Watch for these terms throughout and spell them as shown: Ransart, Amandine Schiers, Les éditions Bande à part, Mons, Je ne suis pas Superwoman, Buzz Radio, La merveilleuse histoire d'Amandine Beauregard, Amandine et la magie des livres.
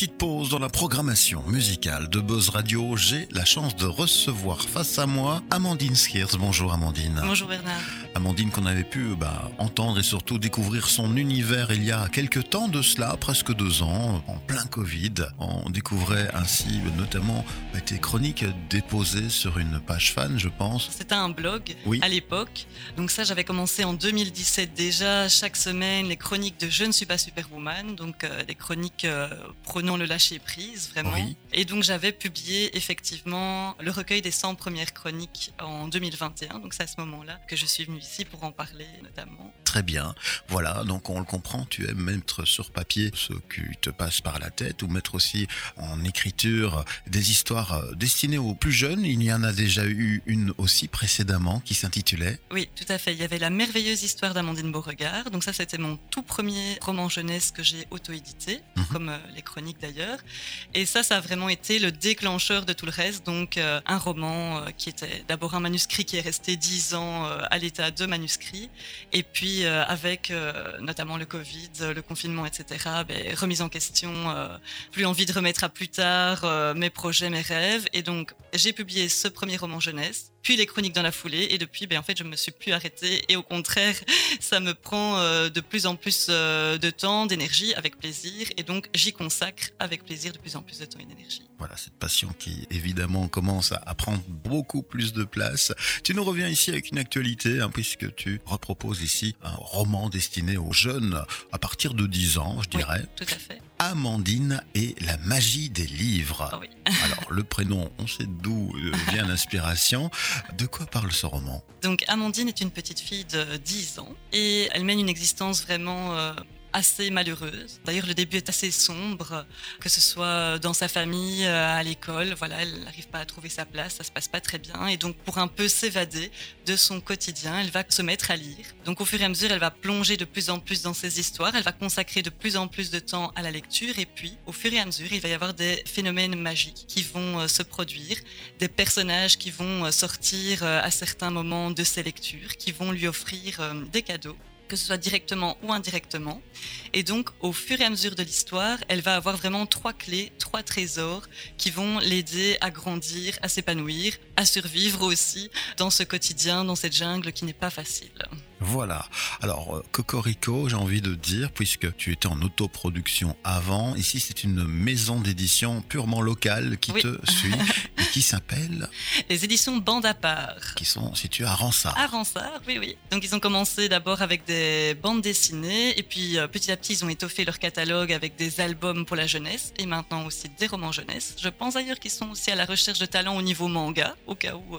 petite pause dans la programmation musicale de Buzz Radio. J'ai la chance de recevoir face à moi Amandine Schiers. Bonjour Amandine. Bonjour Bernard. Amandine qu'on avait pu entendre et surtout découvrir son univers il y a quelques temps de cela, presque 2 ans, en plein Covid. On découvrait ainsi notamment tes chroniques déposées sur une page fan, je pense. C'était un blog à l'époque. Donc ça, j'avais commencé en 2017 déjà, chaque semaine, les chroniques de Je ne suis pas Superwoman, donc des chroniques prenant le lâcher-prise, vraiment. Oui. Et donc j'avais publié effectivement le recueil des 100 premières chroniques en 2021, donc c'est à ce moment-là que je suis venue ici pour en parler notamment. Très bien, voilà, donc on le comprend, tu aimes mettre sur papier ce qui te passe par la tête ou mettre aussi en écriture des histoires destinées aux plus jeunes. Il y en a déjà eu une aussi précédemment qui s'intitulait... Oui, tout à fait, il y avait La merveilleuse histoire d'Amandine Beauregard, donc ça c'était mon tout premier roman jeunesse que j'ai auto-édité, comme les chroniques d'ailleurs, et ça a vraiment été le déclencheur de tout le reste, donc un roman qui était d'abord un manuscrit qui est resté 10 ans à l'état de manuscrit, et puis avec notamment le Covid, le confinement, etc., remise en question, plus envie de remettre à plus tard mes projets, mes rêves, et donc j'ai publié ce premier roman jeunesse, puis les chroniques dans la foulée, et depuis, en fait, je me suis plus arrêtée, et au contraire, ça me prend de plus en plus de temps, d'énergie, avec plaisir, et donc j'y consacre avec plaisir de plus en plus de temps et d'énergie. Voilà, cette passion qui, évidemment, commence à prendre beaucoup plus de place. Tu nous reviens ici avec une actualité, puisque tu reproposes ici un roman destiné aux jeunes à partir de 10 ans, je dirais. Oui, tout à fait. Amandine et la magie des livres. Ah oui. Alors, le prénom, on sait d'où vient l'inspiration. De quoi parle ce roman ? Donc, Amandine est une petite fille de 10 ans et elle mène une existence vraiment... assez malheureuse. D'ailleurs, le début est assez sombre, que ce soit dans sa famille, à l'école. Voilà, elle n'arrive pas à trouver sa place, ça se passe pas très bien. Et donc, pour un peu s'évader de son quotidien, elle va se mettre à lire. Donc, au fur et à mesure, elle va plonger de plus en plus dans ses histoires. Elle va consacrer de plus en plus de temps à la lecture. Et puis, au fur et à mesure, il va y avoir des phénomènes magiques qui vont se produire, des personnages qui vont sortir à certains moments de ses lectures, qui vont lui offrir des cadeaux, que ce soit directement ou indirectement. Et donc, au fur et à mesure de l'histoire, elle va avoir vraiment 3 clés, 3 trésors qui vont l'aider à grandir, à s'épanouir, à survivre aussi dans ce quotidien, dans cette jungle qui n'est pas facile. Voilà. Alors, cocorico, j'ai envie de dire, puisque tu étais en autoproduction avant. Ici, c'est une maison d'édition purement locale qui te suit et qui s'appelle... Les éditions Bande à part. Qui sont situées à Ransart. À Ransart, oui. Donc, ils ont commencé d'abord avec des bandes dessinées et puis, petit à petit, ils ont étoffé leur catalogue avec des albums pour la jeunesse et maintenant aussi des romans jeunesse. Je pense d'ailleurs qu'ils sont aussi à la recherche de talents au niveau manga, au cas où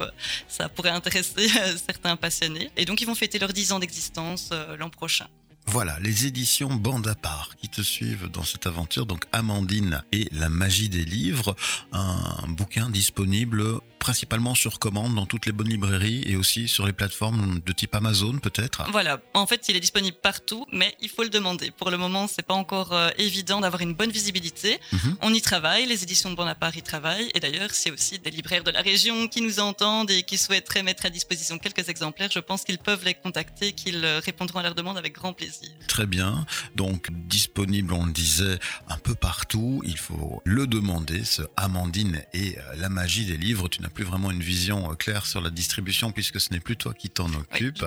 ça pourrait intéresser certains passionnés. Et donc, ils vont fêter leur 10 d'existence l'an prochain. Voilà, les éditions Bande à part qui te suivent dans cette aventure, donc Amandine et la magie des livres, un bouquin disponible principalement sur commande dans toutes les bonnes librairies et aussi sur les plateformes de type Amazon peut-être. Voilà, en fait il est disponible partout mais il faut le demander. Pour le moment c'est pas encore évident d'avoir une bonne visibilité. On y travaille, les éditions Bande à part y travaillent et d'ailleurs c'est aussi des libraires de la région qui nous entendent et qui souhaiteraient mettre à disposition quelques exemplaires. Je pense qu'ils peuvent les contacter, qu'ils répondront à leur demande avec grand plaisir. Très bien, donc disponible on le disait un peu partout, il faut le demander, ce Amandine et la magie des livres. Tu n'as plus vraiment une vision claire sur la distribution puisque ce n'est plus toi qui t'en occupe.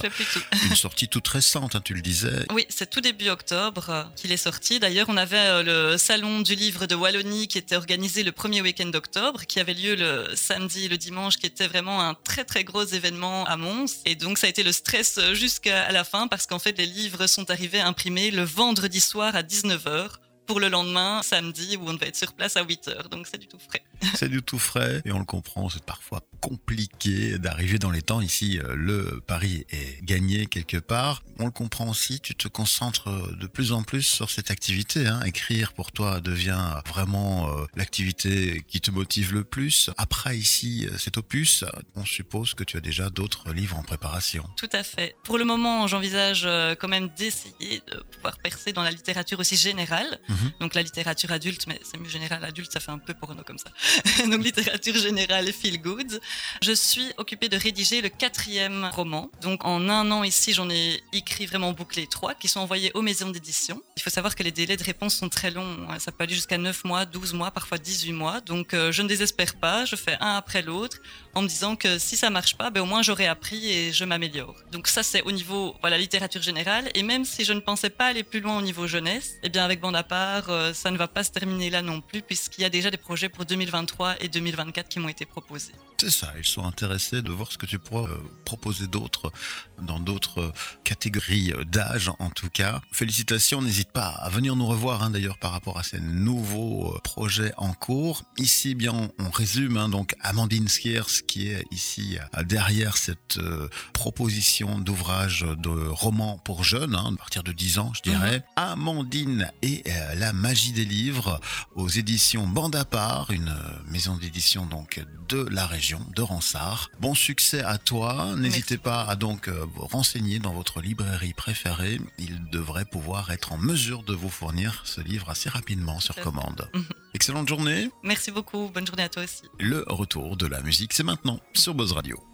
Une sortie toute récente, tu le disais. Oui, c'est tout début octobre qu'il est sorti. D'ailleurs, on avait le salon du livre de Wallonie qui était organisé le premier week-end d'octobre, qui avait lieu le samedi et le dimanche, qui était vraiment un très très gros événement à Mons. Et donc, ça a été le stress jusqu'à la fin parce qu'en fait, les livres sont arrivés imprimés le vendredi soir à 19h. Pour le lendemain, samedi, où on devait être sur place à 8h. Donc, c'est du tout frais. C'est du tout frais. Et on le comprend, c'est parfois compliqué d'arriver dans les temps. Ici, le pari est gagné quelque part. On le comprend aussi, tu te concentres de plus en plus sur cette activité. Écrire, pour toi, devient vraiment l'activité qui te motive le plus. Après, ici, cet opus, on suppose que tu as déjà d'autres livres en préparation. Tout à fait. Pour le moment, j'envisage quand même d'essayer de pouvoir percer dans la littérature aussi générale. Donc la littérature adulte, mais c'est mieux général adulte, ça fait un peu porno comme ça. Donc littérature générale feel good. Je suis occupée de rédiger le 4e roman. Donc en un an ici, j'en ai écrit vraiment bouclé 3 qui sont envoyés aux maisons d'édition. Il faut savoir que les délais de réponse sont très longs. Ça peut aller jusqu'à 9 mois, 12 mois, parfois 18 mois. Donc je ne désespère pas, je fais un après l'autre en me disant que si ça marche pas, ben, au moins j'aurai appris et je m'améliore. Donc ça, c'est au niveau littérature générale. Et même si je ne pensais pas aller plus loin au niveau jeunesse, eh bien avec Bande à part, ça ne va pas se terminer là non plus, puisqu'il y a déjà des projets pour 2023 et 2024 qui m'ont été proposés. C'est ça, ils sont intéressés de voir ce que tu pourras proposer d'autres, dans d'autres catégories d'âge en tout cas. Félicitations, n'hésite pas à venir nous revoir d'ailleurs par rapport à ces nouveaux projets en cours. Ici, bien, on résume donc Amandine Schiers qui est ici derrière cette proposition d'ouvrage de roman pour jeunes, à partir de 10 ans je dirais. Amandine et la magie des livres aux éditions Bande à part, une maison d'édition donc de la région de Ransart. Bon succès à toi. N'hésitez pas à donc renseigner dans votre librairie préférée. Ils devraient pouvoir être en mesure de vous fournir ce livre assez rapidement sur commande. Excellente journée. Merci beaucoup. Bonne journée à toi aussi. Le retour de la musique, c'est maintenant sur Buzz Radio.